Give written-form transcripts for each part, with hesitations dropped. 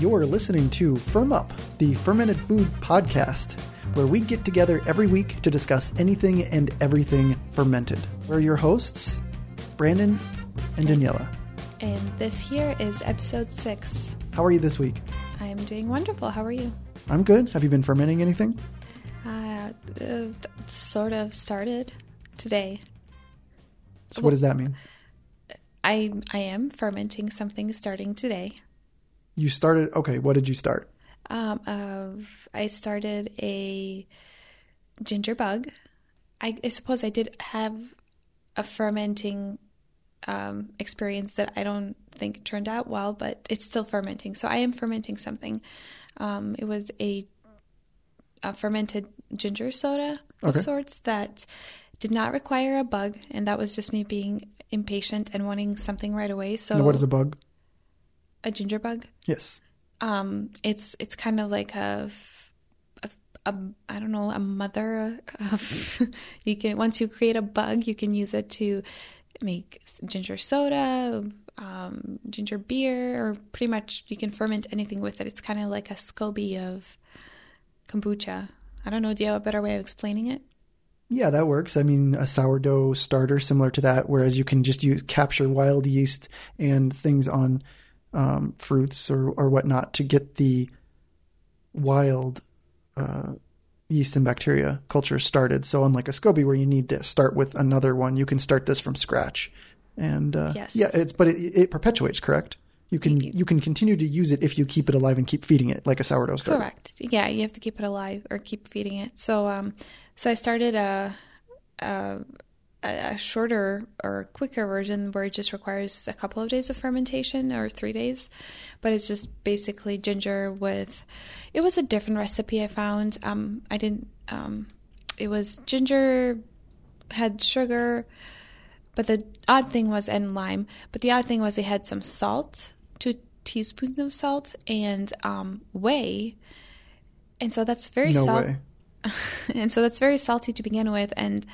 You're listening to Firm Up, the fermented food podcast, where we get together every week to discuss anything and everything fermented. We're your hosts, Brandon and Daniela. And this here is episode 6. How are you this week? I'm doing wonderful. How are you? I'm good. Have you been fermenting anything? Sort of started today. So what does that mean? I am fermenting something starting today. You started? Okay, what did you start? I started a ginger bug. I suppose I did have a fermenting experience that I don't think turned out well, but it's still fermenting. So I am fermenting something. It was a fermented ginger soda of sorts that did not require a bug, and that was just me being impatient and wanting something right away. So now what is a bug? A ginger bug? Yes. It's kind of like a mother of you can, once you create a bug, you can use it to make ginger soda, ginger beer, or pretty much you can ferment anything with it. It's kind of like a SCOBY of kombucha. I don't know. Do you have a better way of explaining it? Yeah, that works. I mean, a sourdough starter similar to that, whereas you can just capture wild yeast and things on fruits or whatnot to get the wild yeast and bacteria culture started. So unlike a SCOBY where you need to start with another one, you can start this from scratch. And it perpetuates, correct? You can continue to use it if you keep it alive and keep feeding it, like a sourdough starter. Correct. Yeah, you have to keep it alive or keep feeding it. So so I started a shorter or quicker version where it just requires a couple of days of fermentation or 3 days, but it's just basically ginger with. It was a different recipe I found. It was ginger had sugar, but the odd thing was they had some salt. 2 teaspoons of salt and whey, and so that's very salty. And so that's very salty to begin with. And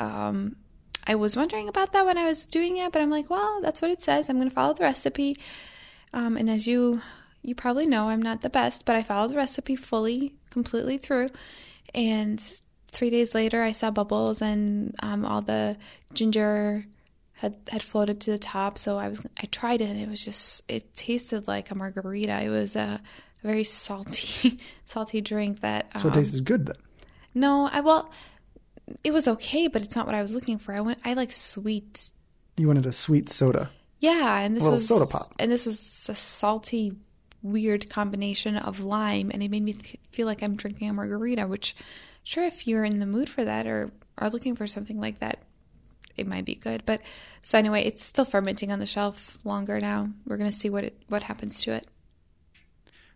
I was wondering about that when I was doing it, but I'm like, well, that's what it says. I'm going to follow the recipe. And as you probably know, I'm not the best, but I followed the recipe fully, completely through. And 3 days later, I saw bubbles, and all the ginger had floated to the top. So I tried it, and it was just, it tasted like a margarita. It was a very salty, salty drink that. So it tasted good then? No, it was okay, but it's not what I was looking for. I like sweet. You wanted a sweet soda. Yeah, and this was soda pop. And this was a salty, weird combination of lime, and it made me feel like I'm drinking a margarita. Which, sure, if you're in the mood for that or are looking for something like that, it might be good. But so anyway, it's still fermenting on the shelf longer now. We're gonna see what happens to it.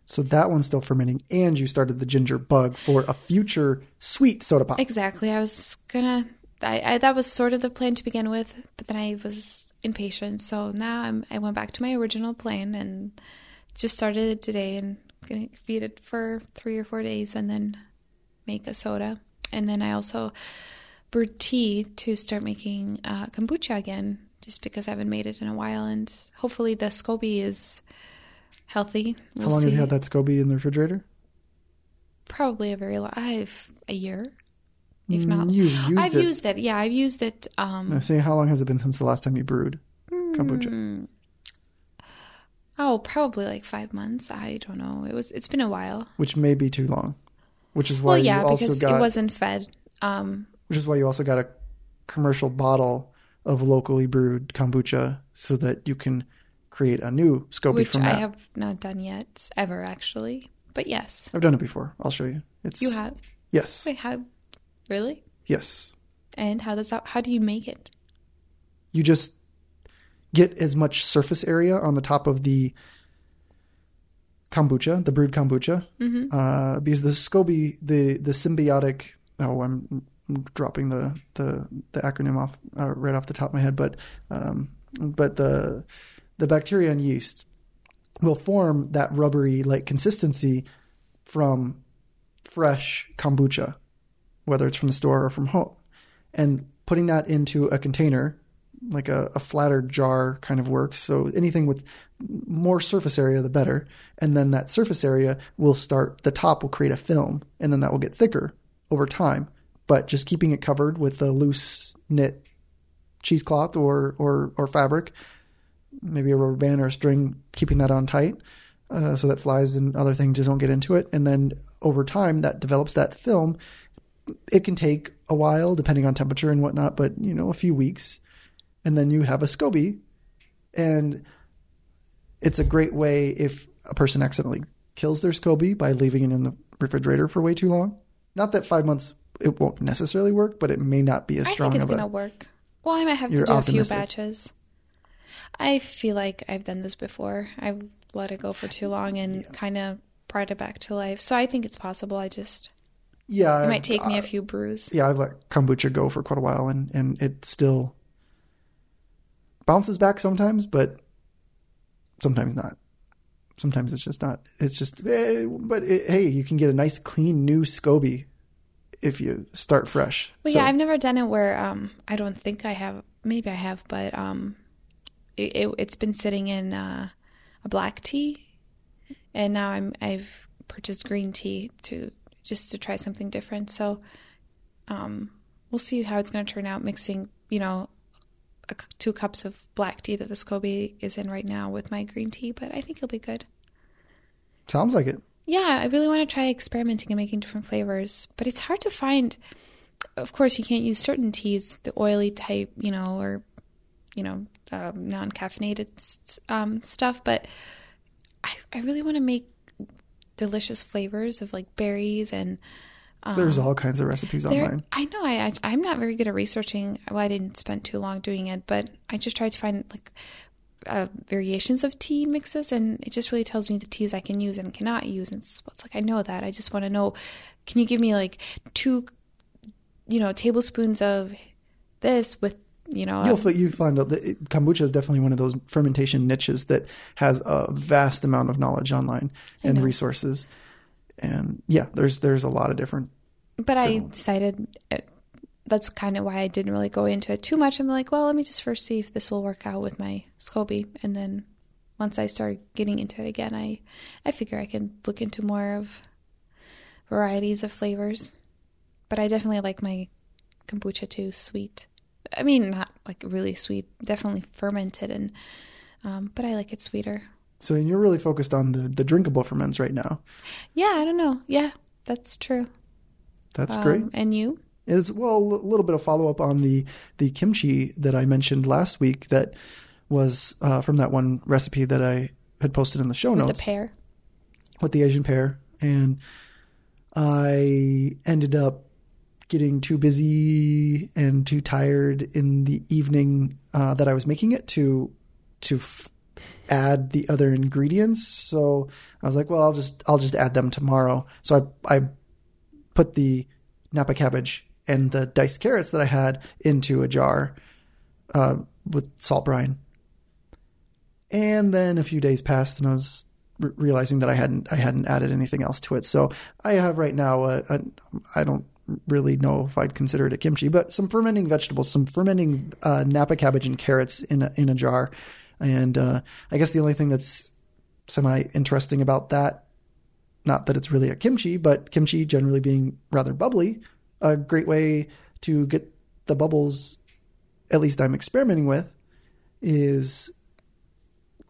So that one's still fermenting, and you started the ginger bug for a future sweet soda pop. Exactly. I was gonna. That was sort of the plan to begin with, but then I was impatient. So now I went back to my original plan and just started it today, and gonna feed it for 3 or 4 days, and then make a soda. And then I also brewed tea to start making kombucha again, just because I haven't made it in a while, and hopefully the SCOBY is healthy. We'll How long see. Have you had that SCOBY in the refrigerator? Probably a year, if not. I've used it. Yeah, I've used it. Say, how long has it been since the last time you brewed kombucha? Oh, probably like 5 months. I don't know. It's been a while. Which may be too long. Which is why it wasn't fed. Which is why you also got a commercial bottle of locally brewed kombucha so that you can create a new SCOBY from that. Which I have not done yet, ever, actually. But yes. I've done it before. I'll show you. You have? Yes. Wait, how? Really? Yes. And how do you make it? You just get as much surface area on the top of the kombucha, the brewed kombucha. Mm-hmm. Because the SCOBY, the symbiotic... Oh, I'm dropping the acronym off right off the top of my head. But the bacteria and yeast will form that rubbery like consistency from fresh kombucha, whether it's from the store or from home. And putting that into a container, like a flatter jar kind of works. So anything with more surface area, the better. And then that surface area will start, the top will create a film, and then that will get thicker over time. But just keeping it covered with a loose knit cheesecloth or fabric, maybe a rubber band or a string, keeping that on tight so that flies and other things just don't get into it. And then over time, that develops that film. It can take a while, depending on temperature and whatnot, but, you know, a few weeks. And then you have a SCOBY. And it's a great way if a person accidentally kills their SCOBY by leaving it in the refrigerator for way too long. Not that 5 months, it won't necessarily work, but it may not be as strong of a... I think it's going to work. Well, I might have to do a few batches. I feel like I've done this before. I've let it go for too long and kind of brought it back to life. So I think it's possible. It might take me a few brews. Yeah, I've let kombucha go for quite a while, and it still bounces back sometimes, but sometimes not. Sometimes it's just not. It's just, but hey, you can get a nice, clean, new SCOBY if you start fresh. Well, so, yeah, I've never done it where I don't think I have. Maybe I have, but it's been sitting in a black tea, and now I've purchased green tea to try something different. So we'll see how it's going to turn out, mixing, you know, 2 cups of black tea that the SCOBY is in right now with my green tea, but I think it'll be good. Sounds like it. Yeah, I really want to try experimenting and making different flavors, but it's hard to find. Of course, you can't use certain teas, the oily type, you know, or, you know, non-caffeinated stuff, but I really want to make delicious flavors of like berries and there's all kinds of recipes online. I know. I'm not very good at researching. Well, I didn't spend too long doing it, but I just tried to find like variations of tea mixes, and it just really tells me the teas I can use and cannot use. And it's like, I know that. I just want to know, can you give me like 2, you know, tablespoons of this with, you know. You find out that kombucha is definitely one of those fermentation niches that has a vast amount of knowledge online and resources. And yeah, there's a lot of different. But I decided that's kind of why I didn't really go into it too much. I'm like, well, let me just first see if this will work out with my SCOBY. And then once I start getting into it again, I figure I can look into more of varieties of flavors. But I definitely like my kombucha too sweet. I mean, not like really sweet, definitely fermented, and but I like it sweeter. So you're really focused on the drinkable ferments right now. Yeah, I don't know. Yeah, that's true. That's great. And you? It's, well, a little bit of follow-up on the kimchi that I mentioned last week that was from that one recipe that I had posted in the show notes. With the pear. With the Asian pear. And I ended up getting too busy and too tired in the evening that I was making it to add the other ingredients. So I was like, well, I'll just add them tomorrow. So I put the Napa cabbage and the diced carrots that I had into a jar with salt brine. And then a few days passed, and I was realizing that I hadn't added anything else to it. So I have right now I don't really know if I'd consider it a kimchi, but some fermenting vegetables, some fermenting Napa cabbage and carrots in a jar. And I guess the only thing that's semi-interesting about that, not that it's really a kimchi, but kimchi generally being rather bubbly, a great way to get the bubbles, at least I'm experimenting with, is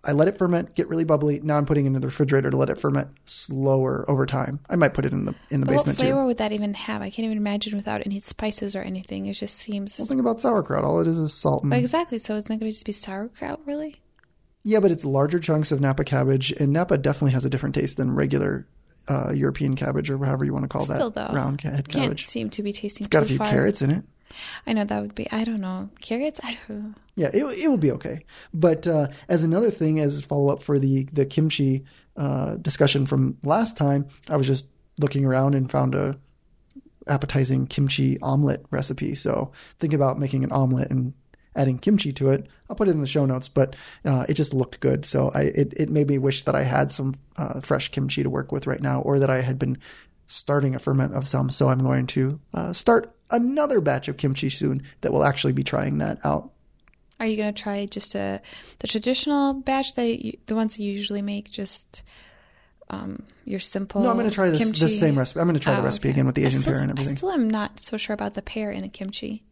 I let it ferment, get really bubbly. Now I'm putting it in the refrigerator to let it ferment slower over time. I might put it in the basement too. What flavor would that even have? I can't even imagine without any spices or anything. It just seems... Well, think about sauerkraut. All it is salt. And... Exactly. So it's not going to just be sauerkraut, really? Yeah, but it's larger chunks of Napa cabbage, and Napa definitely has a different taste than regular European cabbage, or however you want to call that. Still, though, round head cabbage. Can't seem to be tasting. It's got a few carrots in it. I know, that would be, I don't know, carrots? I don't know. Yeah, it will be okay. But as another thing, as follow-up for the kimchi discussion from last time, I was just looking around and found a appetizing kimchi omelet recipe. So think about making an omelet and adding kimchi to it. I'll put it in the show notes, but it just looked good. So it made me wish that I had some fresh kimchi to work with right now, or that I had been starting a ferment of some. So I'm going to start another batch of kimchi soon that will actually be trying that out. Are you going to try just the traditional batch, the ones that you usually make, just your simple? No, I'm going to try this same recipe. I'm going to try the recipe again with the Asian pear and everything. I still am not so sure about the pear in a kimchi.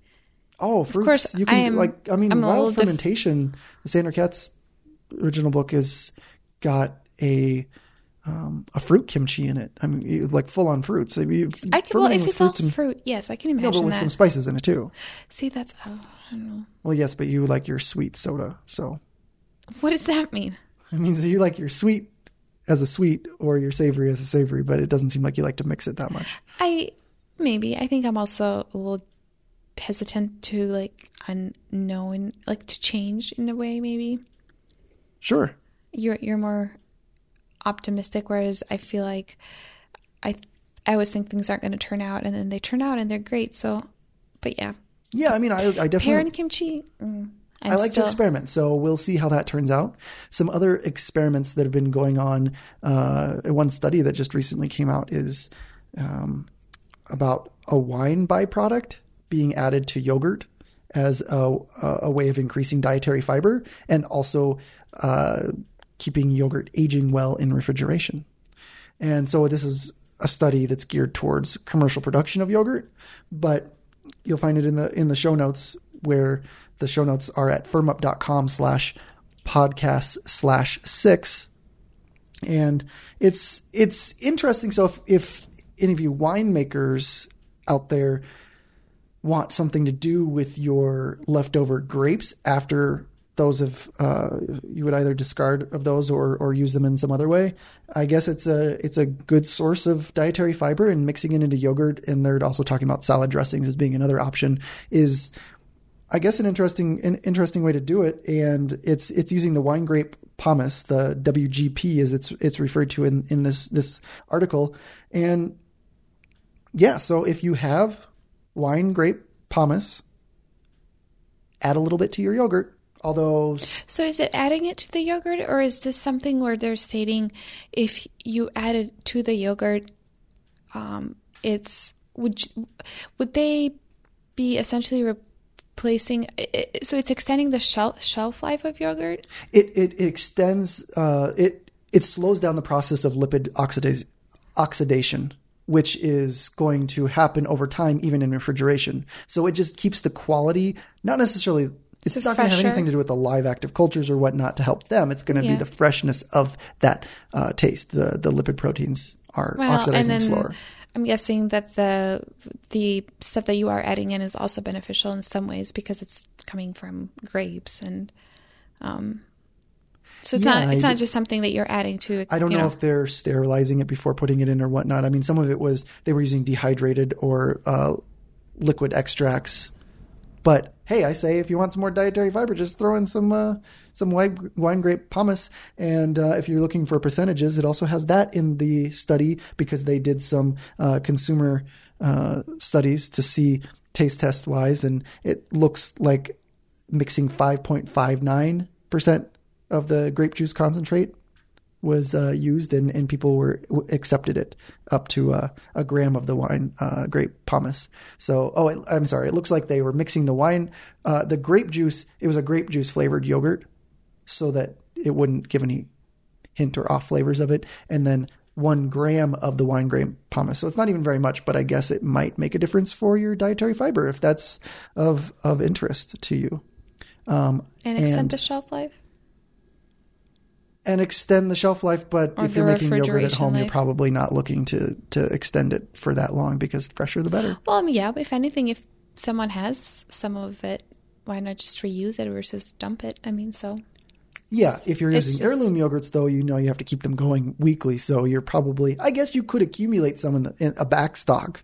Oh, fruits. Of course, you can, I'm wild fermentation. The Sandra Katz original book has got a fruit kimchi in it. I mean, like full on fruits. If it's all fruit, yes, I can imagine that. No, but with some spices in it too. See, that's, I don't know. Well, yes, but you like your sweet soda, so. What does that mean? It means that you like your sweet as a sweet or your savory as a savory, but it doesn't seem like you like to mix it that much. I think I'm also a little hesitant to to change in a way, maybe. Sure. You're more optimistic, whereas I feel like I always think things aren't going to turn out, and then they turn out and they're great. So, but yeah. Yeah, I mean, I definitely... Pear and kimchi. I like to experiment, so we'll see how that turns out. Some other experiments that have been going on, one study that just recently came out is about a wine byproduct being added to yogurt as a way of increasing dietary fiber, and also keeping yogurt aging well in refrigeration. And so this is a study that's geared towards commercial production of yogurt, but you'll find it in the show notes, where the show notes are at firmup.com/podcast/6. And it's interesting. So if any of you winemakers out there want something to do with your leftover grapes after those have, you would either discard of those or use them in some other way, I guess it's a good source of dietary fiber, and mixing it into yogurt. And they're also talking about salad dressings as being another option, is I guess an interesting way to do it. And it's using the wine grape pomace, the WGP as it's referred to in this article. And yeah, so if you have wine grape pomace, add a little bit to your yogurt. Although, so is it adding it to the yogurt, or is this something where they're stating if you add it to the yogurt, would they be essentially replacing? So it's extending the shelf life of yogurt. It extends. It slows down the process of lipid oxidation, which is going to happen over time, even in refrigeration. So it just keeps the quality, not necessarily, it's not going to have anything to do with the live active cultures or whatnot to help them. It's going to be the freshness of that taste. The lipid proteins are oxidizing slower. I'm guessing that the stuff that you are adding in is also beneficial in some ways, because it's coming from grapes, and so it's not just something that you're adding to. I don't know if they're sterilizing it before putting it in or whatnot. I mean, some of it was they were using dehydrated or liquid extracts. But hey, I say if you want some more dietary fiber, just throw in some wine grape pomace. And if you're looking for percentages, it also has that in the study, because they did some consumer studies to see taste test wise, and it looks like mixing 5.59% of the grape juice concentrate was used, and people accepted it up to a gram of the wine grape pomace. So, I'm sorry. It looks like they were mixing the wine, the grape juice. It was a grape juice flavored yogurt, so that it wouldn't give any hint or off flavors of it. And then 1 gram of the wine grape pomace. So it's not even very much, but I guess it might make a difference for your dietary fiber if that's of interest to you. And extend the shelf life. And extend the shelf life, but if you're making yogurt at home, you're probably not looking to extend it for that long, because the fresher the better. Well, but if anything, if someone has some of it, why not just reuse it versus dump it? I mean, so... Yeah, if you're using heirloom yogurts, though, you have to keep them going weekly, so you're probably... I guess you could accumulate some in a back stock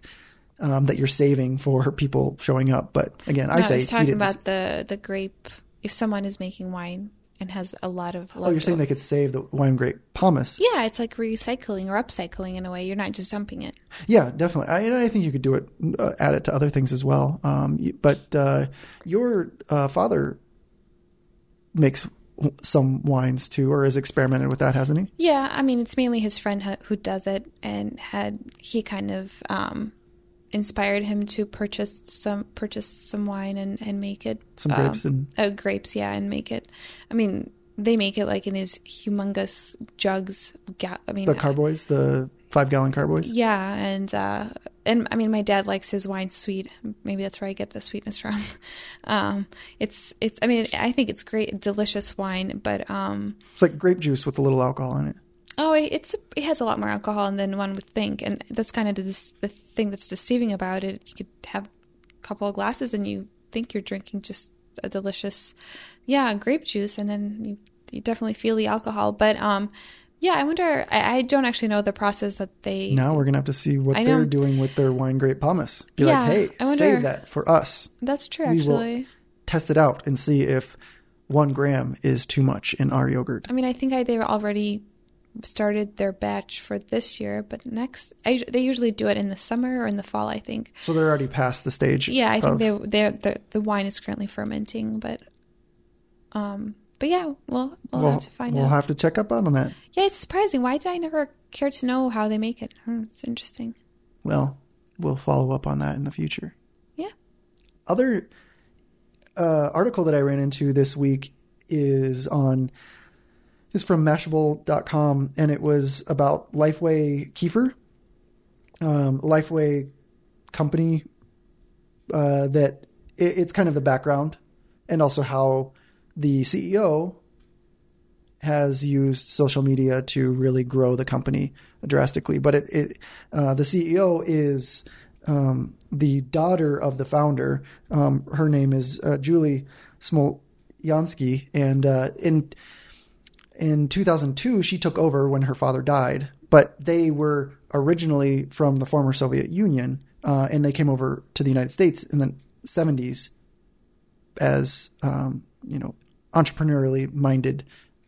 that you're saving for people showing up, but again, I say... I was talking about the grape... If someone is making wine... And has a lot of... Oh, you're saying they could save the wine grape pomace. Yeah, it's like recycling or upcycling in a way. You're not just dumping it. Yeah, definitely. I think you could do it, add it to other things as well. But your father makes some wines too, or has experimented with that, hasn't he? Yeah, I mean, it's mainly his friend who does it, and he kind of inspired him to purchase some wine and make it. Some grapes grapes, yeah, and make it. I mean, they make it like in these humongous jugs. The carboys, the 5-gallon carboys. Yeah, and I mean, my dad likes his wine sweet. Maybe that's where I get the sweetness from. It's. I mean, I think it's great, delicious wine, but it's like grape juice with a little alcohol in it. Oh, it has a lot more alcohol than one would think, and that's kind of the thing that's deceiving about it. You could have a couple of glasses, and you think you're drinking just a delicious, grape juice, and then you definitely feel the alcohol. But I wonder. I don't actually know the process that they. Now we're gonna have to see what they're doing with their wine grape pomace. Be like, hey, save that for us. That's true. Actually, we will test it out and see if 1 gram is too much in our yogurt. I mean, I think they were already started their batch for this year, but next they usually do it in the summer or in the fall, I think. So they're already past the stage. Yeah, I think the wine is currently fermenting, but yeah, we'll have to find out. We'll have to check up on that. Yeah, it's surprising. Why did I never care to know how they make it? It's interesting. Well, we'll follow up on that in the future. Yeah. Other article that I ran into this week is from Mashable.com, and it was about Lifeway Kefir, Lifeway company, that it's kind of the background, and also how the CEO has used social media to really grow the company drastically. But the CEO is the daughter of the founder. Her name is Julie Smolyansky, and in 2002, she took over when her father died, but they were originally from the former Soviet Union, and they came over to the United States in the 70s as, entrepreneurially minded,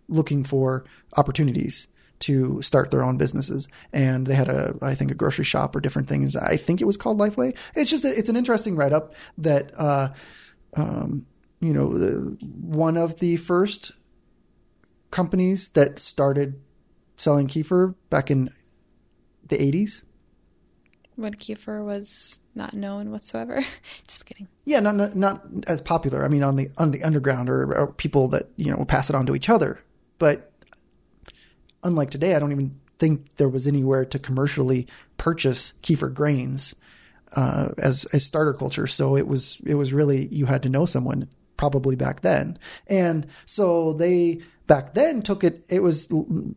looking for opportunities to start their own businesses. And they had a grocery shop or different things. I think it was called Lifeway. It's just, it's an interesting write-up that, one of the first companies that started selling kefir back in the 80s, when kefir was not known whatsoever. Just kidding. Yeah, not as popular. I mean, on the underground or people that pass it on to each other. But unlike today, I don't even think there was anywhere to commercially purchase kefir grains as a starter culture. So it was really, you had to know someone probably back then, and so they. Back then took it, it was,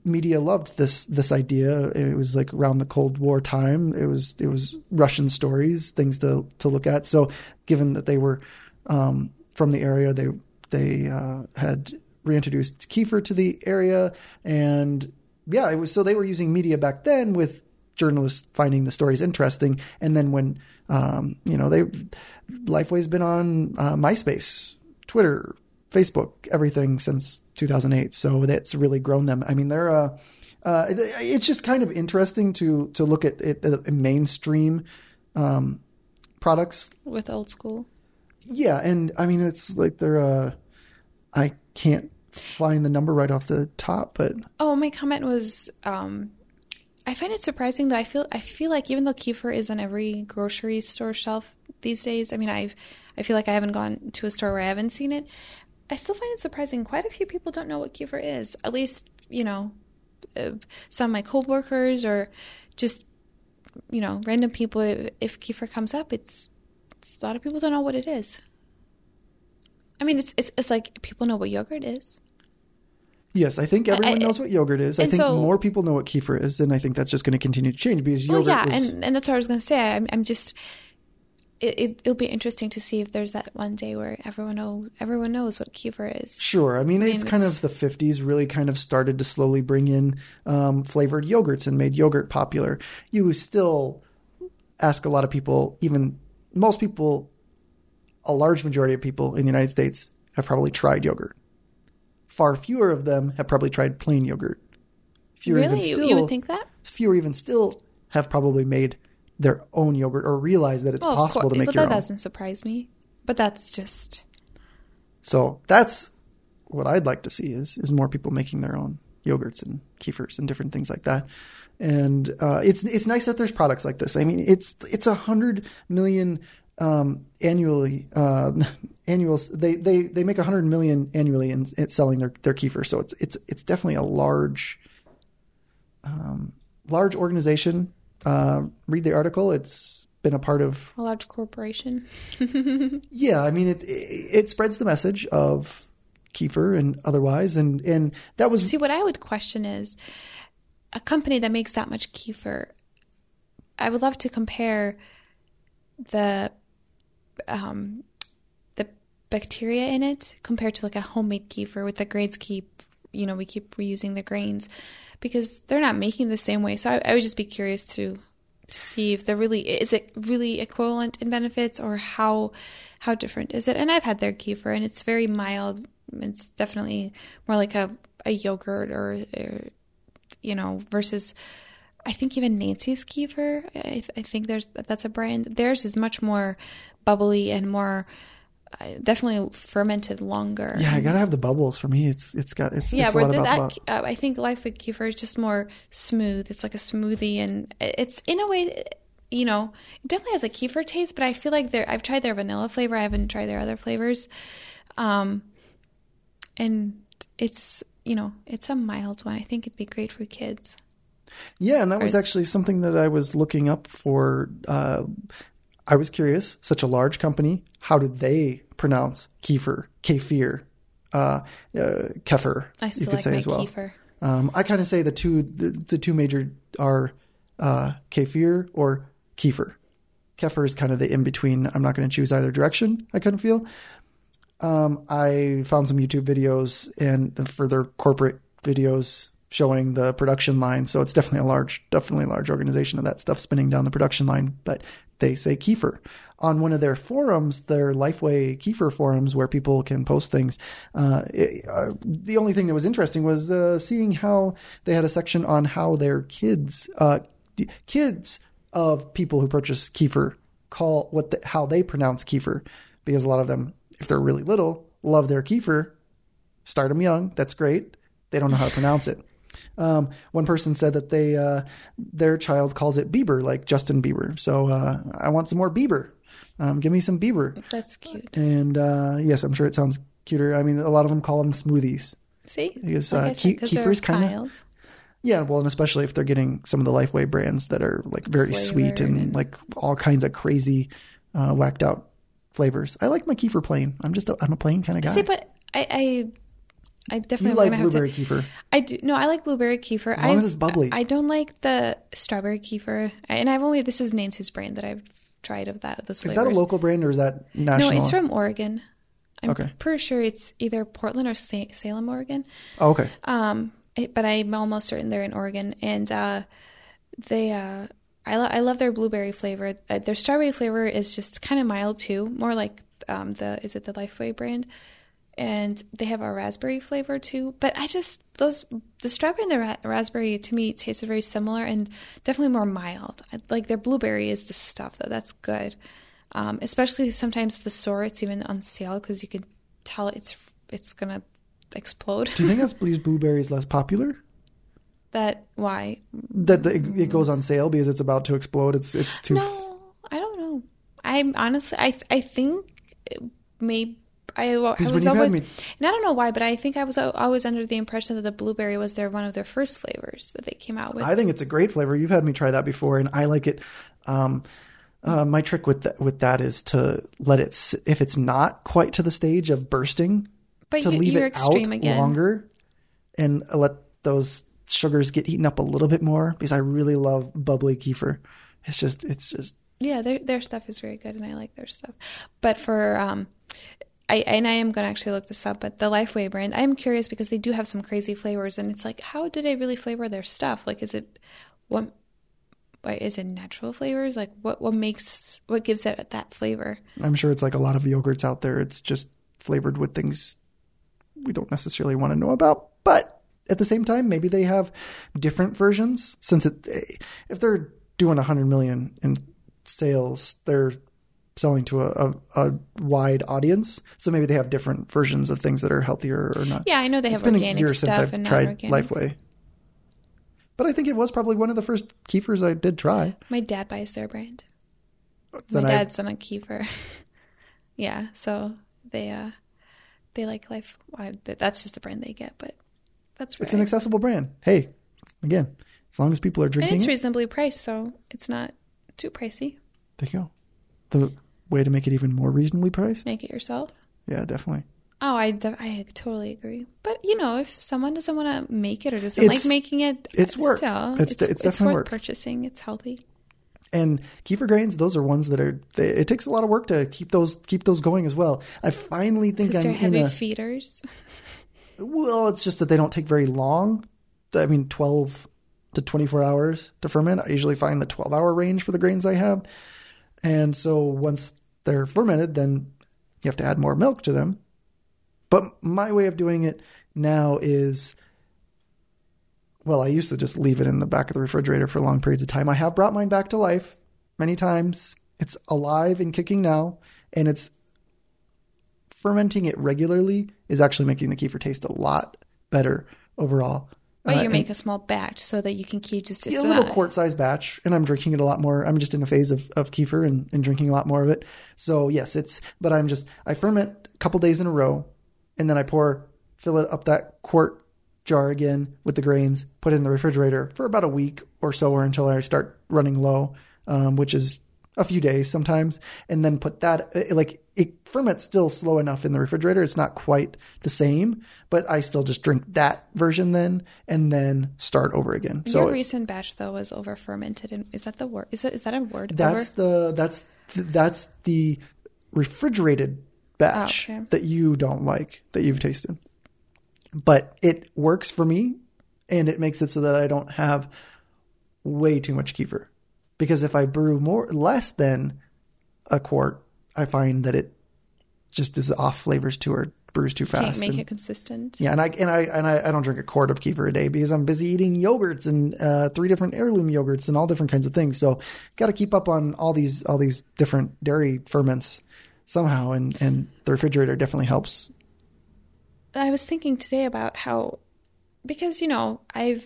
media loved this idea. It was like around the Cold War time. It was Russian stories, things to look at. So given that they were from the area, they had reintroduced kefir to the area. And yeah, it was, so they were using media back then with journalists finding the stories interesting. And then when, Lifeway's been on MySpace, Twitter, Facebook, everything since 2008. So that's really grown them. I mean, they're it's just kind of interesting to look at it, the mainstream products with old school. Yeah, and I mean, it's like they're I can't find the number right off the top, but my comment was I find it surprising though. I feel like even though kefir is on every grocery store shelf these days, I mean, I feel like I haven't gone to a store where I haven't seen it. I still find it surprising. Quite a few people don't know what kefir is. At least, some of my coworkers or just, random people. If kefir comes up, it's a lot of people don't know what it is. I mean, it's like people know what yogurt is. Yes, I think everyone knows what yogurt is. I think more people know what kefir is, and I think that's just going to continue to change because yogurt. Well, yeah, and that's what I was going to say. I'm just. It'll be interesting to see if there's that one day where everyone knows what kefir is. Sure. I mean, it's kind of the 50s really kind of started to slowly bring in flavored yogurts and made yogurt popular. You still ask a lot of people, even most people, a large majority of people in the United States have probably tried yogurt. Far fewer of them have probably tried plain yogurt. Fewer really? Even still, you would think that? Fewer even still have probably made their own yogurt or realize that it's possible to make your own. That doesn't surprise me, but that's just. So that's what I'd like to see is more people making their own. yogurts and kefirs and different things like that. And it's nice that there's products like this. I mean, it's 100 million annually. Annuals they make 100 million annually in selling their kefir. So it's definitely a large organization. Read the article. It's been a part of a large corporation. Yeah, I mean it spreads the message of kefir and otherwise, and that was. See, what I would question is. A company that makes that much kefir, I would love to compare the bacteria in it compared to like a homemade kefir with the grains we keep reusing the grains because they're not making the same way. So I would just be curious to see if is it really equivalent in benefits or how different is it? And I've had their kefir and it's very mild. It's definitely more like a yogurt or versus I think even Nancy's kefir, I think that's a brand. Theirs is much more bubbly and more definitely fermented longer. Yeah, I gotta have the bubbles for me. I think Lifeway kefir is just more smooth. It's like a smoothie, and it's in a way, it definitely has a kefir taste. But I feel like I've tried their vanilla flavor. I haven't tried their other flavors, and it's. It's a mild one. I think it'd be great for kids. Yeah, and that was actually something that I was looking up for. I was curious, such a large company, how do they pronounce kefir, kefir? I still like my kefir. I kind of say the two major are kefir or kefir. Kefir is kind of the in between. I'm not going to choose either direction. I kind of feel. I found some YouTube videos and for their corporate videos showing the production line. So it's definitely a large organization of that stuff spinning down the production line. But they say kefir. On one of their forums, their Lifeway kefir forums where people can post things. The only thing that was interesting was seeing how they had a section on how their kids of people who purchase kefir call how they pronounce kefir. Because a lot of them, if they're really little, love their kefir, start them young. That's great. They don't know how to pronounce it. One person said that their child calls it Bieber, like Justin Bieber. So I want some more Bieber. Give me some Bieber. That's cute. And yes, I'm sure it sounds cuter. I mean, a lot of them call them smoothies. See? Because kefir's kind of... Yeah, well, and especially if they're getting some of the Lifeway brands that are like very sweet and like all kinds of crazy whacked out flavors. I like my kefir plain. I'm a plain kind of guy. See, but I definitely like blueberry kefir. I do. No, I like blueberry kefir. As long as it's bubbly. I don't like the strawberry kefir, and this is Nancy's brand that I've tried of that. Those flavors. Is that a local brand or is that national? No, it's from Oregon. I'm pretty sure it's either Portland or Salem, Oregon. Oh, okay. But I'm almost certain they're in Oregon, and they. I love their blueberry flavor. Their strawberry flavor is just kind of mild too, more like the Lifeway brand, and they have a raspberry flavor too. But the strawberry and the raspberry to me tasted very similar and definitely more mild. Like their blueberry is the stuff though that's good, especially sometimes the sorts even on sale because you can tell it's gonna explode. Do you think that's blueberry is less popular? It goes on sale because it's about to explode. It's too. No, I don't know. I'm honestly, I think maybe I was always, and I don't know why, but I think I was always under the impression that the blueberry was one of their first flavors that they came out with. I think it's a great flavor. You've had me try that before, and I like it. My trick with that is to let it, if it's not quite to the stage of bursting, but leave it out again. Longer, and let those. Sugars get eaten up a little bit more because I really love bubbly kefir. It's just yeah, their stuff is very good and I like their stuff. But for I am going to actually look this up, but the Lifeway brand, I am curious because they do have some crazy flavors and it's like how do they really flavor their stuff? Like is it natural flavors? Like what gives it that flavor? I'm sure it's like a lot of yogurts out there. It's just flavored with things we don't necessarily want to know about, but at the same time, maybe they have different versions since if they're doing 100 million in sales, they're selling to a wide audience. So maybe they have different versions of things that are healthier or not. Yeah, I know they have organic stuff. It's been a year since I've tried Lifeway. But I think it was probably one of the first kefirs I did try. My dad buys their brand. My dad's on a kefir. Yeah, so they like Life. That's just the brand they get, but that's right. It's an accessible brand. Hey, again, as long as people are drinking, and it's reasonably priced, so it's not too pricey. There you go. The way to make it even more reasonably priced? Make it yourself. Yeah, definitely. Oh, I totally agree. But, you know, if someone doesn't want to make it or doesn't like making it, it's work. Still, it's worth purchasing. It's healthy. And kefir grains, those are ones that it takes a lot of work to keep those going as well. I finally think I'm in a... Because they're heavy feeders. Well, it's just that they don't take very long. I mean, 12 to 24 hours to ferment. I usually find the 12-hour range for the grains I have. And so once they're fermented, then you have to add more milk to them. But my way of doing it now is... Well, I used to just leave it in the back of the refrigerator for long periods of time. I have brought mine back to life many times. It's alive and kicking now, and it's fermenting it regularly is actually making the kefir taste a lot better overall. But you make a small batch so that you can keep just a little quart-sized batch, and I'm drinking it a lot more. I'm just in a phase of kefir and drinking a lot more of it. So yes, I ferment a couple days in a row, and then I fill it up that quart jar again with the grains, put it in the refrigerator for about a week or so, or until I start running low, which is a few days sometimes, and then put that, it ferments still slow enough in the refrigerator. It's not quite the same, but I still just drink that version then, and then start over again. So your recent batch though was over fermented. And is that the word? Is that a word? That's the refrigerated batch that you don't like, that you've tasted. But it works for me, and it makes it so that I don't have way too much kefir. Because if I brew less than a quart, I find that it just is off flavors too, or brews too fast. Can't make it consistent. Yeah, and I don't drink a quart of kefir a day because I'm busy eating yogurts and 3 different heirloom yogurts and all different kinds of things. So got to keep up on all these different dairy ferments somehow, and the refrigerator definitely helps. I was thinking today about how, because, you know, I've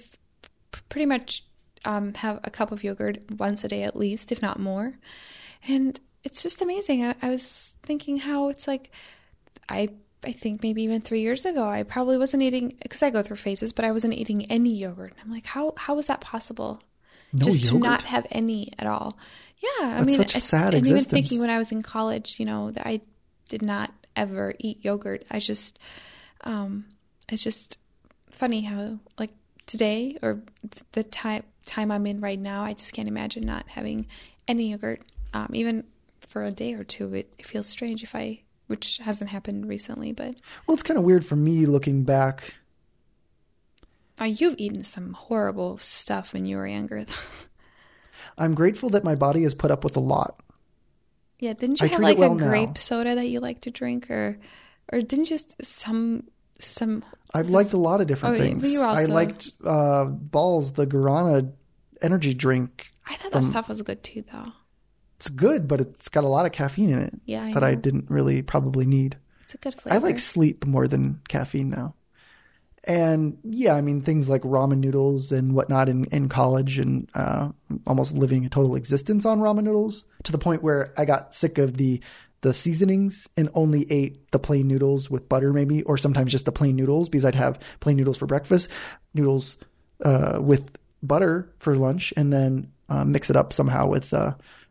pretty much have a cup of yogurt once a day at least, if not more. And it's just amazing. I was thinking how it's like, I think maybe even 3 years ago, I probably wasn't eating, because I go through phases, but I wasn't eating any yogurt. And I'm like, how is that possible? No just yogurt? To not have any at all. Yeah. That's such a sad existence. And even thinking when I was in college, you know, that I did not ever eat yogurt. I just... it's just funny how, like, today or the time I'm in right now, I just can't imagine not having any yogurt, even for a day or two. It feels strange which hasn't happened recently, but. Well, it's kind of weird for me looking back. Oh, you've eaten some horrible stuff when you were younger, though. I'm grateful that my body has put up with a lot. Yeah. Didn't you have like a grape soda that you like to drink or didn't just some? I've liked a lot of different things. You also... I liked Ball's, the guarana energy drink. I thought that stuff was good too, though. It's good, but it's got a lot of caffeine in it. Yeah, I know. I didn't really probably need. It's a good flavor. I like sleep more than caffeine now. And yeah, I mean, things like ramen noodles and whatnot in college, and almost living a total existence on ramen noodles, to the point where I got sick of the seasonings and only ate the plain noodles with butter maybe, or sometimes just the plain noodles, because I'd have plain noodles for breakfast, noodles with butter for lunch, and then mix it up somehow with,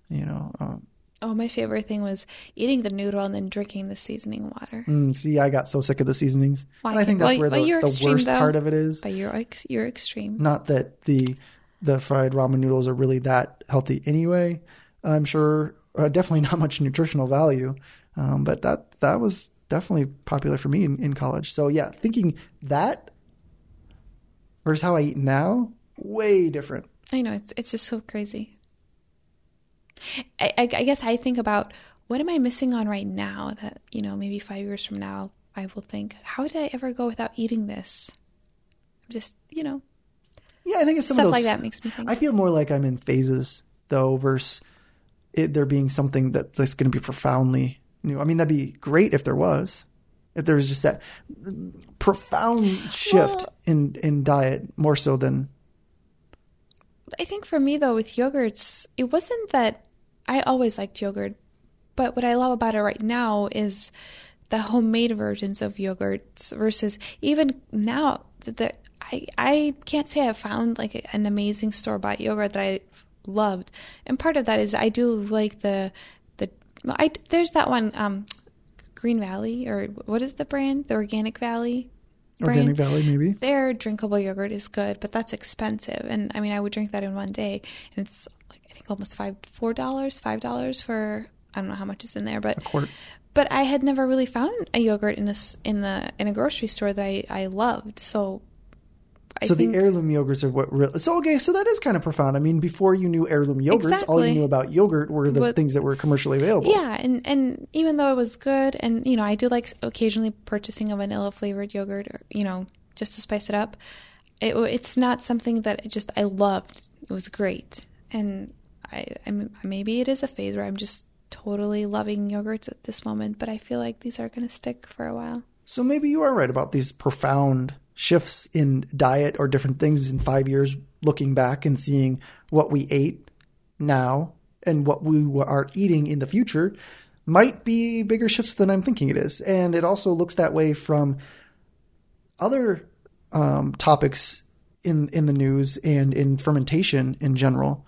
my favorite thing was eating the noodle and then drinking the seasoning water. See, I got so sick of the seasonings. Why? And I think that's where the worst part of it is. But you're extreme. Not that the fried ramen noodles are really that healthy anyway, I'm sure. Definitely not much nutritional value, but that was definitely popular for me in college. So yeah, thinking that versus how I eat now, way different. I know, it's just so crazy. I guess I think about, what am I missing on right now that, you know, maybe 5 years from now I will think, how did I ever go without eating this? I'm just, you know. Yeah, I think it's some stuff of those, like that makes me think. I feel more like I'm in phases though versus there being something that's going to be profoundly new. I mean, that'd be great if there was. If there was just that profound shift in diet more so than... I think for me, though, with yogurts, it wasn't that I always liked yogurt. But what I love about it right now is the homemade versions of yogurts versus even now that I can't say I found like an amazing store-bought yogurt that I loved. And part of that is I do like the there's that one Green Valley, or what is the brand? The Organic Valley brand. Organic Valley, maybe. Their drinkable yogurt is good, but that's expensive. And I mean, I would drink that in one day, and it's like I think almost $5 for. I don't know how much is in there, but I had never really found a yogurt in a grocery store that I loved. So I think the heirloom yogurts are what really... So, okay, so that is kind of profound. I mean, before you knew heirloom yogurts, all you knew about yogurt were the things that were commercially available. Yeah, and even though it was good, and, you know, I do like occasionally purchasing a vanilla-flavored yogurt, or, you know, just to spice it up, it's not something that I loved. It was great. And maybe it is a phase where I'm just... totally loving yogurts at this moment, but I feel like these are going to stick for a while. So maybe you are right about these profound shifts in diet or different things in 5 years, looking back and seeing what we ate now and what we are eating in the future might be bigger shifts than I'm thinking it is. And it also looks that way from other topics in the news and in fermentation in general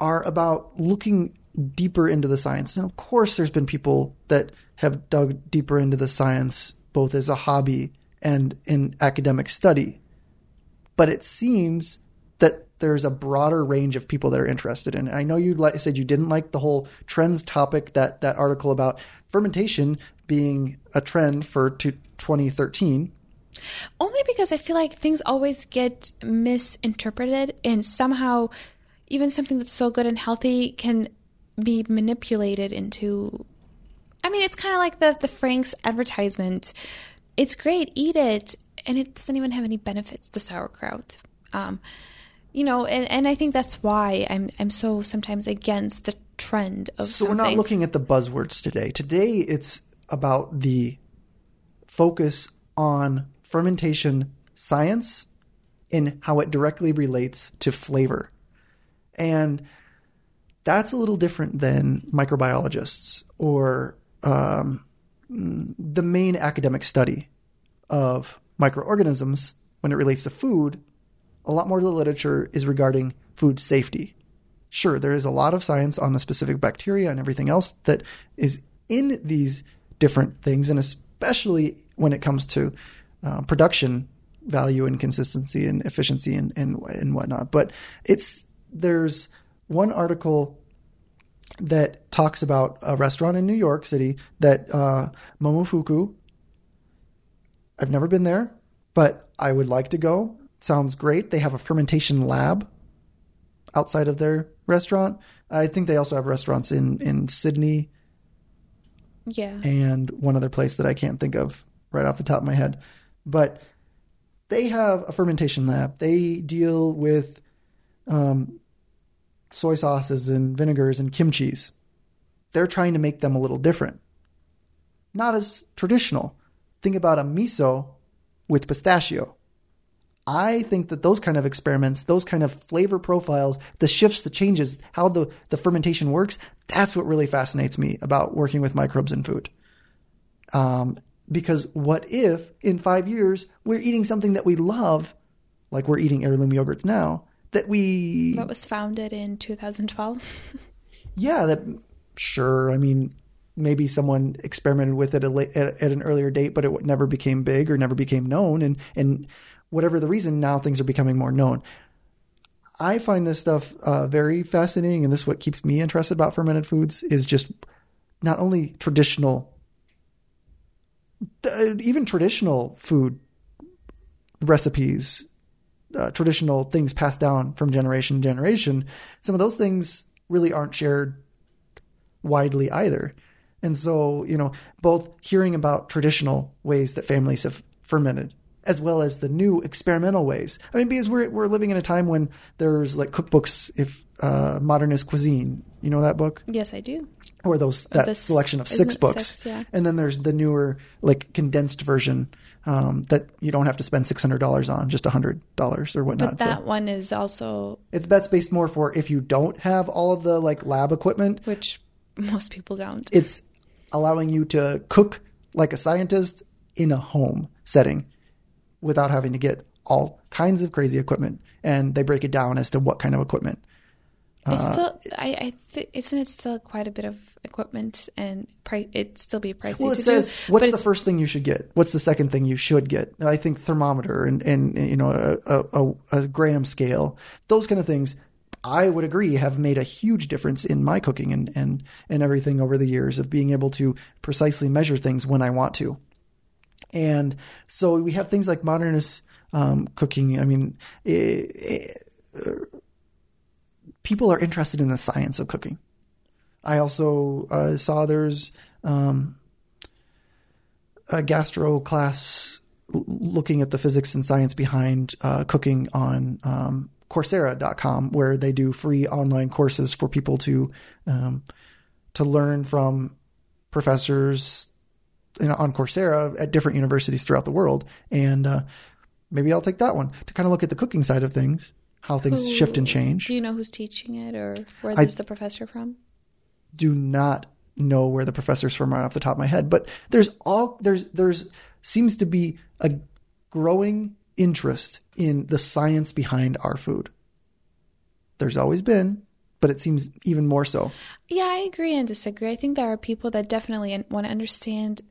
are about looking deeper into the science. And of course, there's been people that have dug deeper into the science, both as a hobby and in academic study. But it seems that there's a broader range of people that are interested in it. I know you said you didn't like the whole trends topic, that article about fermentation being a trend for 2013. Only because I feel like things always get misinterpreted, and somehow even something that's so good and healthy can be manipulated into... I mean, it's kind of like the Frank's advertisement. It's great, eat it, and it doesn't even have any benefits, the sauerkraut. You know, and I think that's why I'm so sometimes against the trend of something. So we're not looking at the buzzwords today. Today it's about the focus on fermentation science and how it directly relates to flavor. And... that's a little different than microbiologists or the main academic study of microorganisms when it relates to food. A lot more of the literature is regarding food safety. Sure, there is a lot of science on the specific bacteria and everything else that is in these different things, and especially when it comes to production value and consistency and efficiency and whatnot. But there's... one article that talks about a restaurant in New York City that Momofuku. I've never been there, but I would like to go. Sounds great. They have a fermentation lab outside of their restaurant. I think they also have restaurants in Sydney. Yeah. And one other place that I can't think of right off the top of my head. But they have a fermentation lab. They deal with... soy sauces and vinegars and kimchis. They're trying to make them a little different. Not as traditional. Think about a miso with pistachio. I think that those kind of experiments, those kind of flavor profiles, the shifts, the changes, how the fermentation works, that's what really fascinates me about working with microbes in food. Because what if in 5 years we're eating something that we love, like we're eating heirloom yogurts now, that was founded in 2012. Yeah, sure. I mean, maybe someone experimented with it at an earlier date, but it never became big or never became known. And whatever the reason, now things are becoming more known. I find this stuff very fascinating, and this is what keeps me interested about fermented foods, is just not only traditional, even traditional food recipes, traditional things passed down from generation to generation. Some of those things really aren't shared widely either. And so, you know, both hearing about traditional ways that families have fermented as well as the new experimental ways. I mean, because we're living in a time when there's like cookbooks, Modernist Cuisine, you know that book? Yes, I do. Or that selection of six books. Six, yeah. And then there's the newer, like, condensed version that you don't have to spend $600 on, just $100 or whatnot. But that one is also... That's based more for if you don't have all of the, like, lab equipment. Which most people don't. It's allowing you to cook like a scientist in a home setting without having to get all kinds of crazy equipment. And they break it down as to what kind of equipment. It's still, isn't it still quite a bit of equipment, and it'd still be pricey to do? Well, it says, what's the first thing you should get? What's the second thing you should get? I think thermometer and you know, a gram scale, those kind of things, I would agree, have made a huge difference in my cooking and everything over the years of being able to precisely measure things when I want to. And so we have things like modernist cooking. I mean, people are interested in the science of cooking. I also saw there's a gastro class looking at the physics and science behind cooking on Coursera.com, where they do free online courses for people to learn from professors, you know, on Coursera at different universities throughout the world. And maybe I'll take that one to kind of look at the cooking side of things. How things shift and change. Do you know who's teaching it or where is the professor from? Do not know where the professor's from right off the top of my head. But there's seems to be a growing interest in the science behind our food. There's always been, but it seems even more so. Yeah, I agree and disagree. I think there are people that definitely want to understand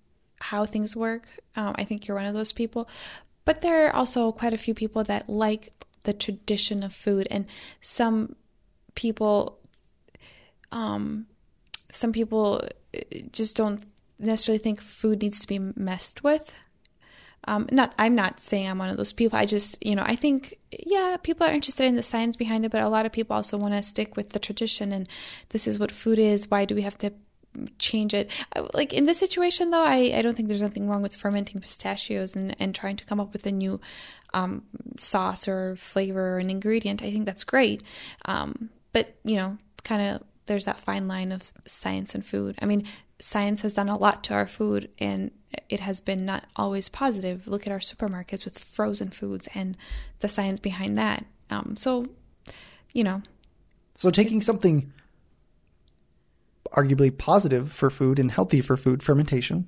how things work. I think you're one of those people. But there are also quite a few people that like the tradition of food, and some people just don't necessarily think food needs to be messed with. I'm not saying I'm one of those people. I just, you know, I think, yeah, people are interested in the science behind it, but a lot of people also want to stick with the tradition, and this is what food is. Why do we have to change it? Like in this situation though, I don't think there's nothing wrong with fermenting pistachios and trying to come up with a new sauce or flavor or an ingredient. I think that's great. But you know, kind of there's that fine line of science and food. I mean, science has done a lot to our food, and it has been not always positive. Look at our supermarkets with frozen foods and the science behind that. So, you know. So taking something arguably positive for food and healthy for food, fermentation,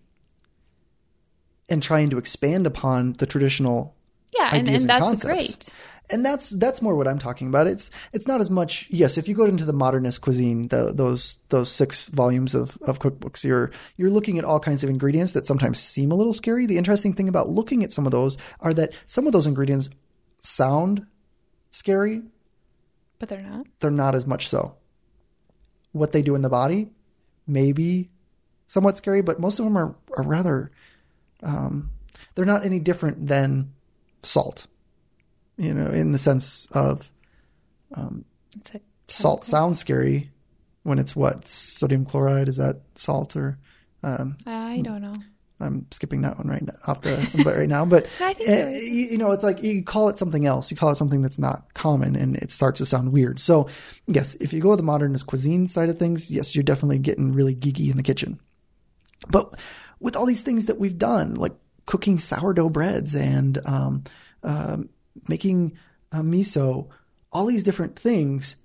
and trying to expand upon the traditional ideas and that's concepts. Great. And that's more what I'm talking about. It's not as much. Yes, if you go into the Modernist Cuisine, those six volumes of cookbooks, you're looking at all kinds of ingredients that sometimes seem a little scary. The interesting thing about looking at some of those are that some of those ingredients sound scary, but they're not. They're not as much so. What they do in the body may be somewhat scary, but most of them are rather they're not any different than salt, you know, in the sense of salt sounds scary when it's what? Sodium chloride? Is that salt or? I don't know. I'm skipping that one right now. But I think you know, it's like you call it something else. You call it something that's not common, and it starts to sound weird. So yes, if you go to the modernist cuisine side of things, yes, you're definitely getting really geeky in the kitchen. But with all these things that we've done, like cooking sourdough breads and making miso, all these different things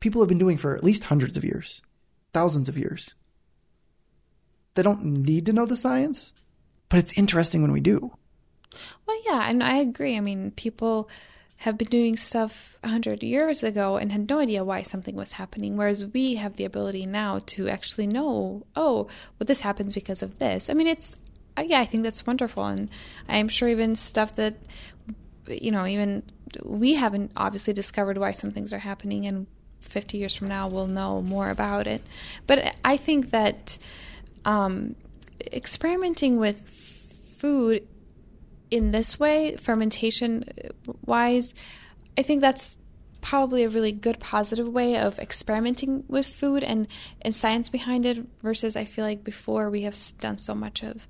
people have been doing for at least hundreds of years, thousands of years. They don't need to know the science, but it's interesting when we do. Well, yeah, and I agree. I mean, people have been doing stuff 100 years ago and had no idea why something was happening, whereas we have the ability now to actually know, well, this happens because of this. I mean, it's... yeah, I think that's wonderful. And I'm sure even stuff that, you know, even we haven't obviously discovered why some things are happening, and 50 years from now we'll know more about it. But I think that experimenting with food in this way, fermentation-wise, I think that's probably a really good positive way of experimenting with food and science behind it, versus I feel like before we have done so much of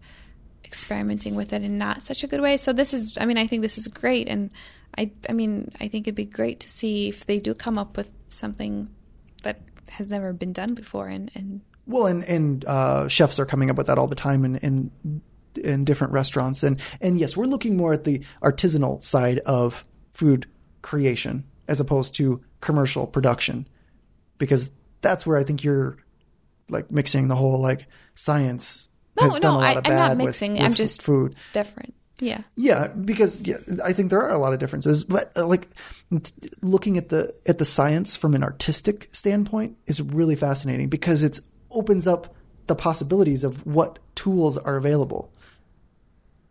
experimenting with it in not such a good way. So this is, I mean, I think this is great. And I mean, I think it'd be great to see if they do come up with something that has never been done before. And well, and chefs are coming up with that all the time in different restaurants. And yes, we're looking more at the artisanal side of food creation as opposed to commercial production, because that's where I think you're like mixing the whole like science. I'm not mixing. With I'm just food different. Yeah. Yeah, because I think there are a lot of differences, but like looking at the science from an artistic standpoint is really fascinating because it opens up the possibilities of what tools are available.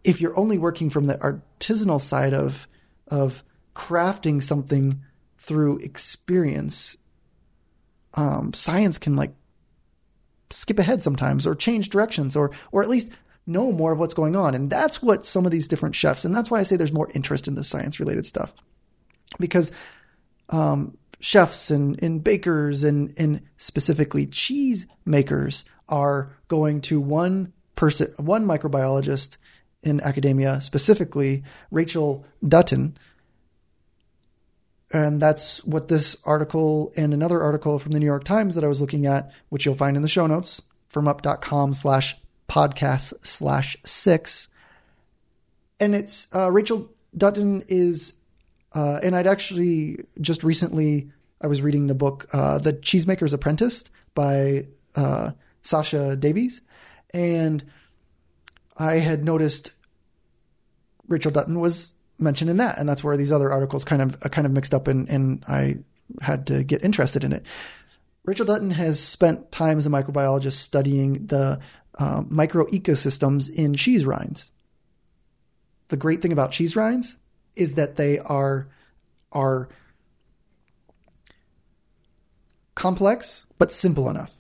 If you're only working from the artisanal side of crafting something through experience, science can like skip ahead sometimes or change directions or at least know more of what's going on. And that's what some of these different chefs, and that's why I say there's more interest in the science related stuff, because chefs and bakers and specifically cheese makers are going to one person, one microbiologist in academia, specifically Rachel Dutton. And that's what this article and another article from the New York Times that I was looking at, which you'll find in the show notes, firmup.com/podcast/6. And it's Rachel Dutton is, and I'd actually just recently, I was reading the book, The Cheesemaker's Apprentice by Sasha Davies. And I had noticed Rachel Dutton was mentioned in that. And that's where these other articles kind of mixed up and I had to get interested in it. Rachel Dutton has spent time as a microbiologist studying the micro ecosystems in cheese rinds. The great thing about cheese rinds is that they are complex, but simple enough.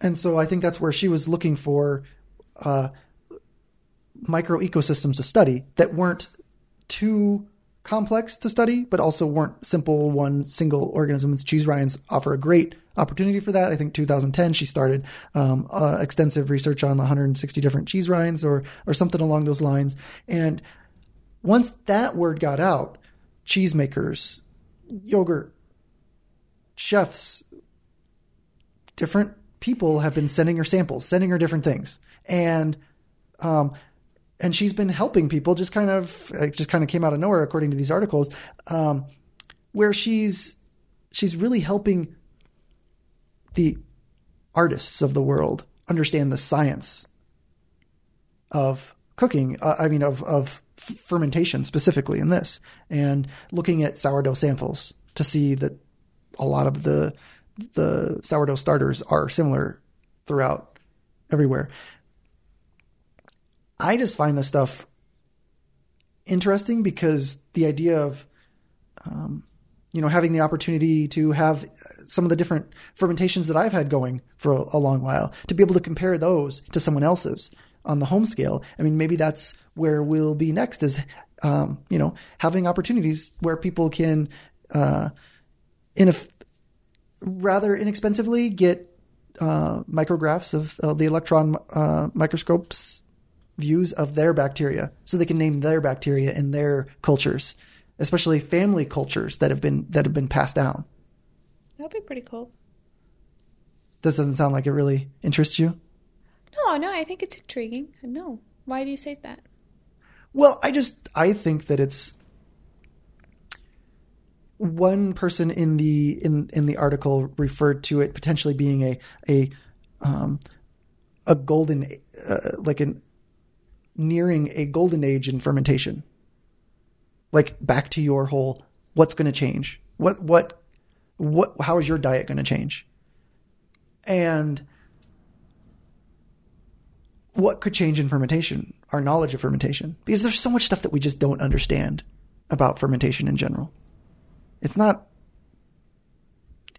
And so I think that's where she was looking for micro ecosystems to study that weren't too complex to study, but also weren't simple one single organism. Cheese rinds offer a great opportunity for that. I think 2010, she started extensive research on 160 different cheese rinds or something along those lines. And once that word got out, cheesemakers, yogurt, chefs, different people have been sending her samples, sending her different things. And she's been helping people just kind of came out of nowhere, according to these articles, where she's really helping the artists of the world understand the science of cooking. I mean, of fermentation specifically in this, and looking at sourdough samples to see that a lot of the sourdough starters are similar throughout everywhere. I just find this stuff interesting because the idea of, having the opportunity to have some of the different fermentations that I've had going for a long while, to be able to compare those to someone else's on the home scale. I mean, maybe that's where we'll be next is, having opportunities where people can, rather inexpensively get micrographs of the electron microscopes views of their bacteria, so they can name their bacteria in their cultures, especially family cultures that have been passed down. That'd be pretty cool. This doesn't sound like it really interests you. No, I think it's intriguing. No, why do you say that? Well, I think that it's one person in the article referred to it potentially being a golden nearing a golden age in fermentation. Like back to your whole, what's going to change? What, how is your diet going to change? And what could change in fermentation? Our knowledge of fermentation, because there's so much stuff that we just don't understand about fermentation in general. It's not,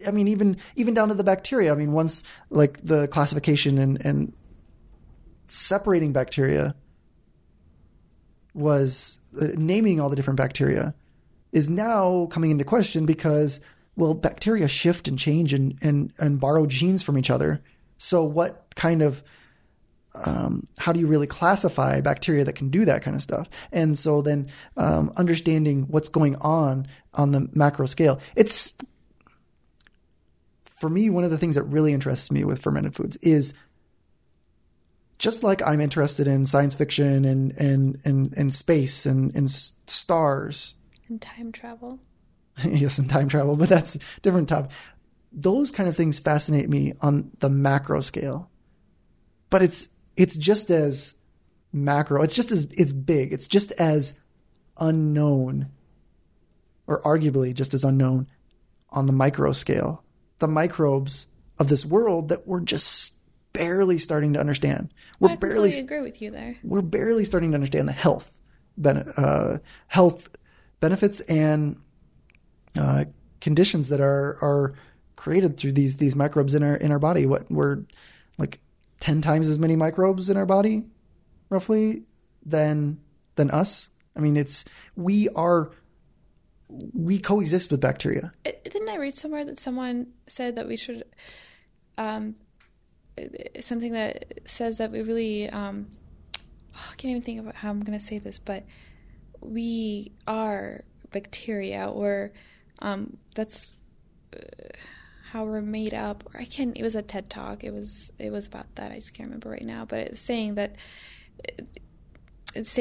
I mean, even down to the bacteria. I mean, once like the classification and separating bacteria was naming all the different bacteria is now coming into question because, well, bacteria shift and change and borrow genes from each other. So what kind of how do you really classify bacteria that can do that kind of stuff? And so then understanding what's going on the macro scale. It's, for me, one of the things that really interests me with fermented foods is, just like I'm interested in science fiction and space and stars. And time travel. Yes, and time travel, but that's a different topic. Those kind of things fascinate me on the macro scale. But it's just as macro. It's just as, it's big. It's just as unknown, or arguably just as unknown, on the micro scale. The microbes of this world that we're just barely starting to understand. We're I agree with you there. We're barely starting to understand the health benefits and conditions that are created through these microbes in our body. What we're like 10 times as many microbes in our body, roughly, than us. I mean, we coexist with bacteria. Didn't I read somewhere that someone said that we should something that says that we really I can't even think of how I'm going to say this, but we are bacteria, or that's how we're made up. Or it was a TED Talk. It was about that. I just can't remember right now. But it was saying that that's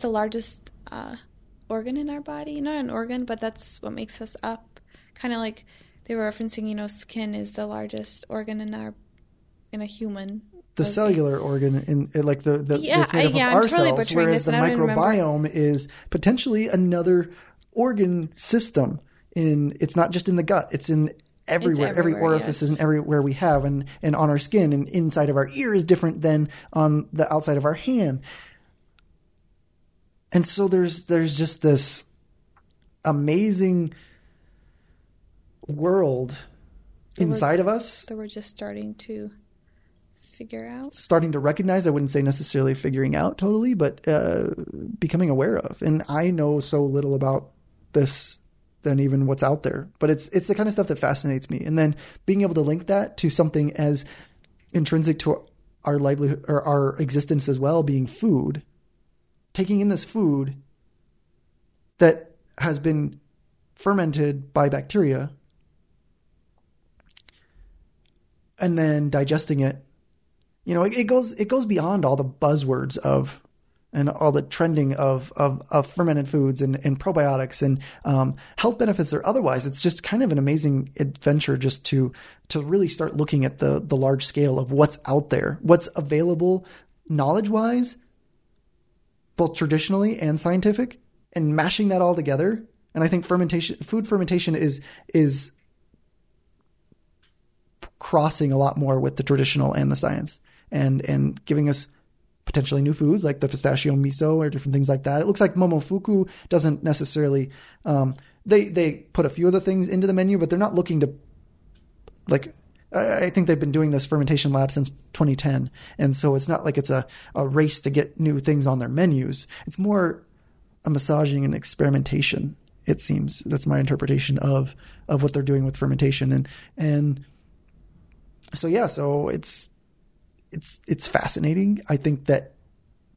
the largest organ in our body. Not an organ, but that's what makes us up. Kind of like, they were referencing, skin is the largest organ in a human. The cellular organ in like the that's made up of our cells, whereas the microbiome is potentially another organ system. It's not just in the gut; it's in everywhere. Every orifice is everywhere we have, and on our skin and inside of our ear is different than on the outside of our hand. And so there's just this amazing world inside of us that we're just starting to figure out, starting to recognize. I wouldn't say necessarily figuring out totally, but becoming aware of. And I know so little about this than even what's out there, but it's the kind of stuff that fascinates me. And then being able to link that to something as intrinsic to our livelihood or our existence as well, being food, taking in this food that has been fermented by bacteria, and then digesting it. It goes beyond all the buzzwords of and all the trending of fermented foods and probiotics and health benefits or otherwise. It's just kind of an amazing adventure just to really start looking at the large scale of what's out there, what's available knowledge-wise, both traditionally and scientific, and mashing that all together. And I think food fermentation is crossing a lot more with the traditional and the science, and giving us potentially new foods like the pistachio miso or different things like that. It looks like Momofuku doesn't necessarily they put a few other things into the menu, but they're not looking to, like, I think they've been doing this fermentation lab since 2010, and so it's not like it's a race to get new things on their menus. It's more a massaging and experimentation, it seems. That's my interpretation of what they're doing with fermentation and so yeah, so it's fascinating. I think that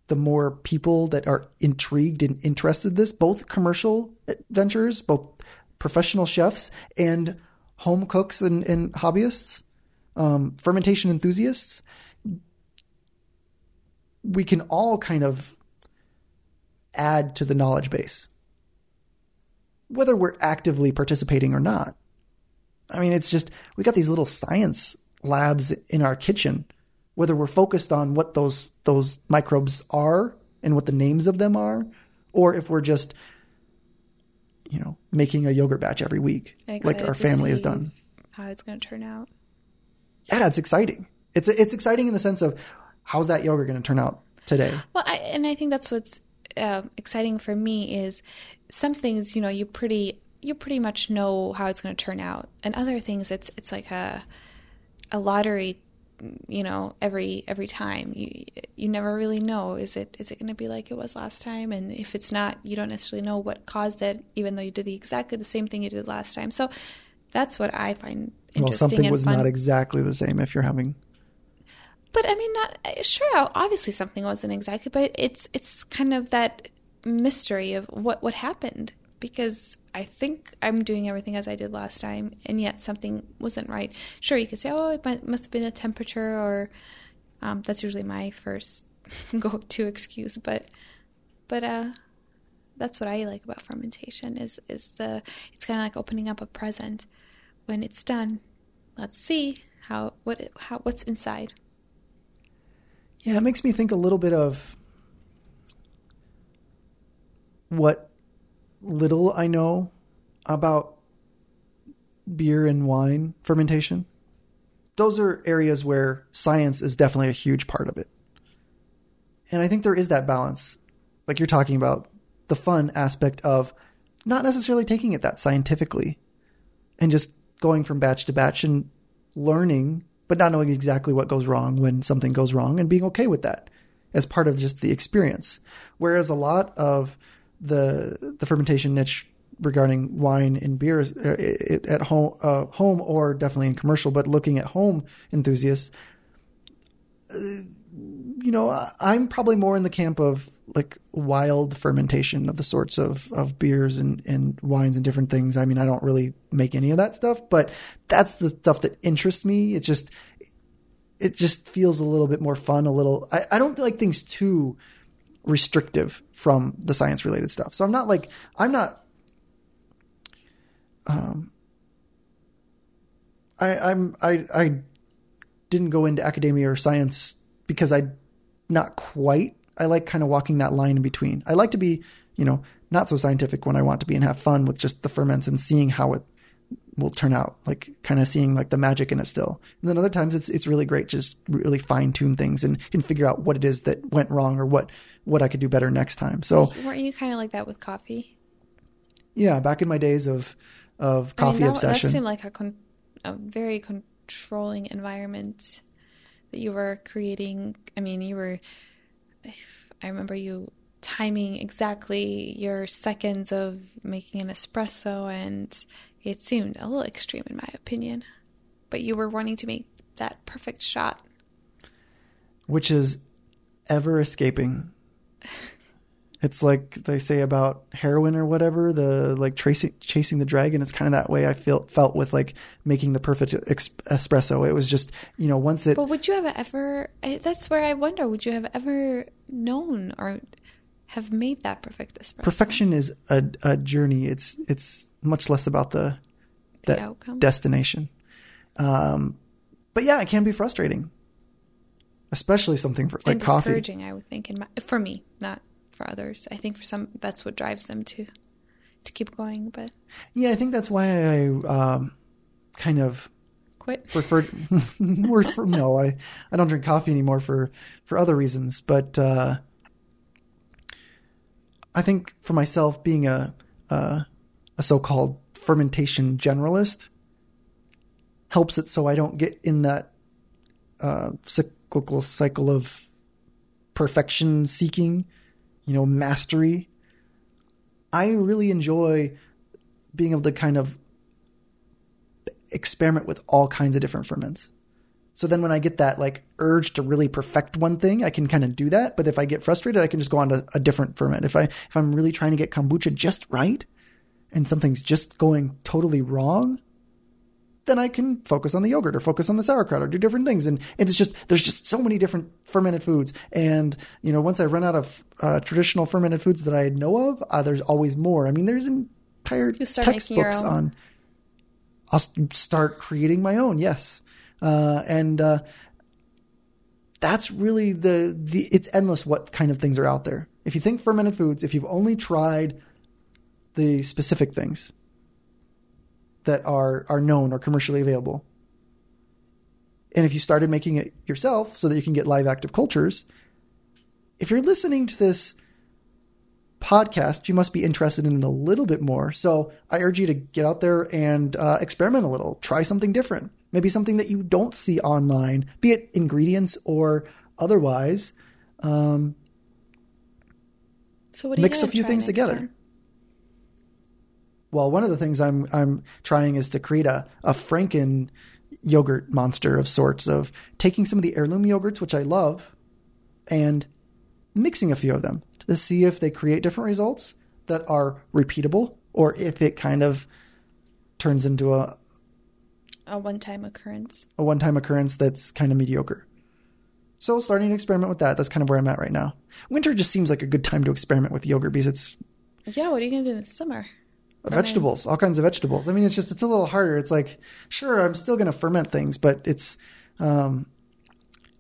the more people that are intrigued and interested in this, both commercial adventurers, both professional chefs and home cooks and hobbyists, fermentation enthusiasts, we can all kind of add to the knowledge base, whether we're actively participating or not. I mean, it's just, we got these little science labs in our kitchen, whether we're focused on what those microbes are and what the names of them are, or if we're just, making a yogurt batch every week, like our family has done. How it's going to turn out. Yeah, it's exciting. It's exciting in the sense of, how's that yogurt going to turn out today? Well, I think that's what's exciting for me is, some things, you pretty much know how it's going to turn out, and other things it's like a lottery, every time. You never really know, is it going to be like it was last time? And if it's not, you don't necessarily know what caused it, even though you did exactly the same thing you did last time. So that's what I find interesting. Well, something was not exactly the same if you're having But I mean, not sure. Obviously, something wasn't exactly, but it's kind of that mystery of what happened, because I think I'm doing everything as I did last time, and yet something wasn't right. Sure, you could say, oh, it must have been the temperature, or that's usually my first go-to excuse. But that's what I like about fermentation is it's kind of like opening up a present. When it's done, let's see what's inside. Yeah, it makes me think a little bit of what little I know about beer and wine fermentation. Those are areas where science is definitely a huge part of it. And I think there is that balance, like you're talking about, the fun aspect of not necessarily taking it that scientifically and just going from batch to batch and learning, but not knowing exactly what goes wrong when something goes wrong, and being okay with that as part of just the experience. Whereas a lot of the fermentation niche regarding wine and beers at home or definitely in commercial, but looking at home enthusiasts, I'm probably more in the camp of like wild fermentation of the sorts of beers and wines and different things. I mean, I don't really make any of that stuff, but that's the stuff that interests me. It just feels a little bit more fun, I don't like things too restrictive from the science related stuff. So I didn't go into academia or science because I like kind of walking that line in between. I like to be, not so scientific when I want to be and have fun with just the ferments and seeing how it will turn out, like kind of seeing like the magic in it still. And then other times it's really great, just really fine tune things and figure out what it is that went wrong or what I could do better next time. So weren't you kind of like that with coffee? Yeah. Back in my days of coffee obsession. That seemed like a very controlling environment that you were creating. I mean, I remember you timing exactly your seconds of making an espresso, and it seemed a little extreme in my opinion, but you were wanting to make that perfect shot, which is ever escaping. It's like they say about heroin or whatever, chasing the dragon. It's kind of that way I felt with like making the perfect espresso. It was just, once it... But would you have ever... That's where I wonder, would you have ever known or have made that perfect espresso? Perfection is a journey. It's much less about the outcome, destination. But yeah, it can be frustrating. Especially something for like coffee. And discouraging, I would think, for me, not... for others. I think for some, that's what drives them to keep going. But yeah, I think that's why I kind of quit. I don't drink coffee anymore for other reasons. But I think for myself, being a so-called fermentation generalist helps it so I don't get in that cyclical cycle of perfection seeking. Mastery. I really enjoy being able to kind of experiment with all kinds of different ferments. So then when I get that like urge to really perfect one thing, I can kind of do that. But if I get frustrated, I can just go on to a different ferment. If I'm really trying to get kombucha just right and something's just going totally wrong, then I can focus on the yogurt or focus on the sauerkraut or do different things. And it's just, there's just so many different fermented foods. And, once I run out of traditional fermented foods that I know of, there's always more. I mean, there's entire textbooks on, I'll start creating my own. Yes. And that's really it's endless what kind of things are out there. If you think fermented foods, if you've only tried the specific things that are known or commercially available. And if you started making it yourself so that you can get live active cultures, if you're listening to this podcast, you must be interested in it a little bit more. So I urge you to get out there and experiment a little, try something different, maybe something that you don't see online, be it ingredients or otherwise. So what do you mix a few things together. Time? Well, one of the things I'm trying is to create a Franken yogurt monster of sorts, of taking some of the heirloom yogurts, which I love, and mixing a few of them to see if they create different results that are repeatable, or if it kind of turns into a one-time occurrence. A one-time occurrence that's kind of mediocre. So starting to experiment with that. That's kind of where I'm at right now. Winter just seems like a good time to experiment with yogurt because it's... Yeah, what are you going to do this summer? Vegetables, all kinds of vegetables. I mean, it's a little harder. It's like, sure, I'm still going to ferment things, but it's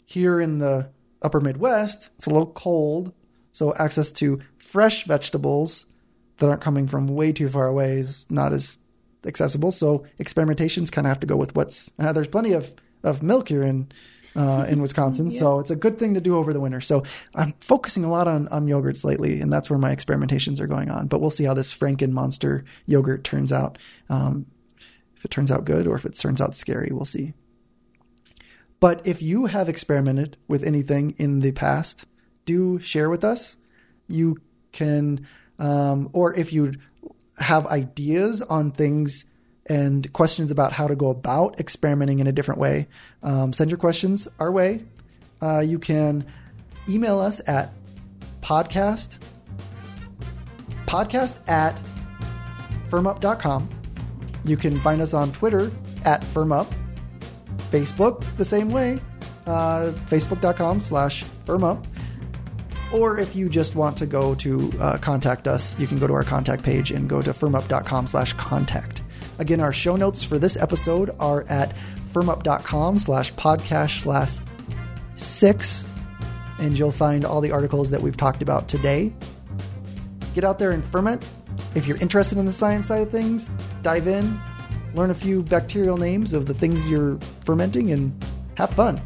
here in the upper Midwest, it's a little cold. So access to fresh vegetables that aren't coming from way too far away is not as accessible. So experimentations kind of have to go with what's... there's plenty of milk here in Wisconsin. Yeah. So it's a good thing to do over the winter. So I'm focusing a lot on yogurts lately, and that's where my experimentations are going on. But we'll see how this Franken monster yogurt turns out. If it turns out good or if it turns out scary, we'll see. But if you have experimented with anything in the past, do share with us. You can, or if you have ideas on things and questions about how to go about experimenting in a different way, send your questions our way. You can email us at podcast@firmup.com. You can find us on Twitter at firmup, Facebook the same way, facebook.com/firmup. Or if you just want to go to contact us, you can go to our contact page and go to firmup.com/contact. Again, our show notes for this episode are at firmup.com/podcast/6, and you'll find all the articles that we've talked about today. Get out there and ferment. If you're interested in the science side of things, dive in, learn a few bacterial names of the things you're fermenting, and have fun.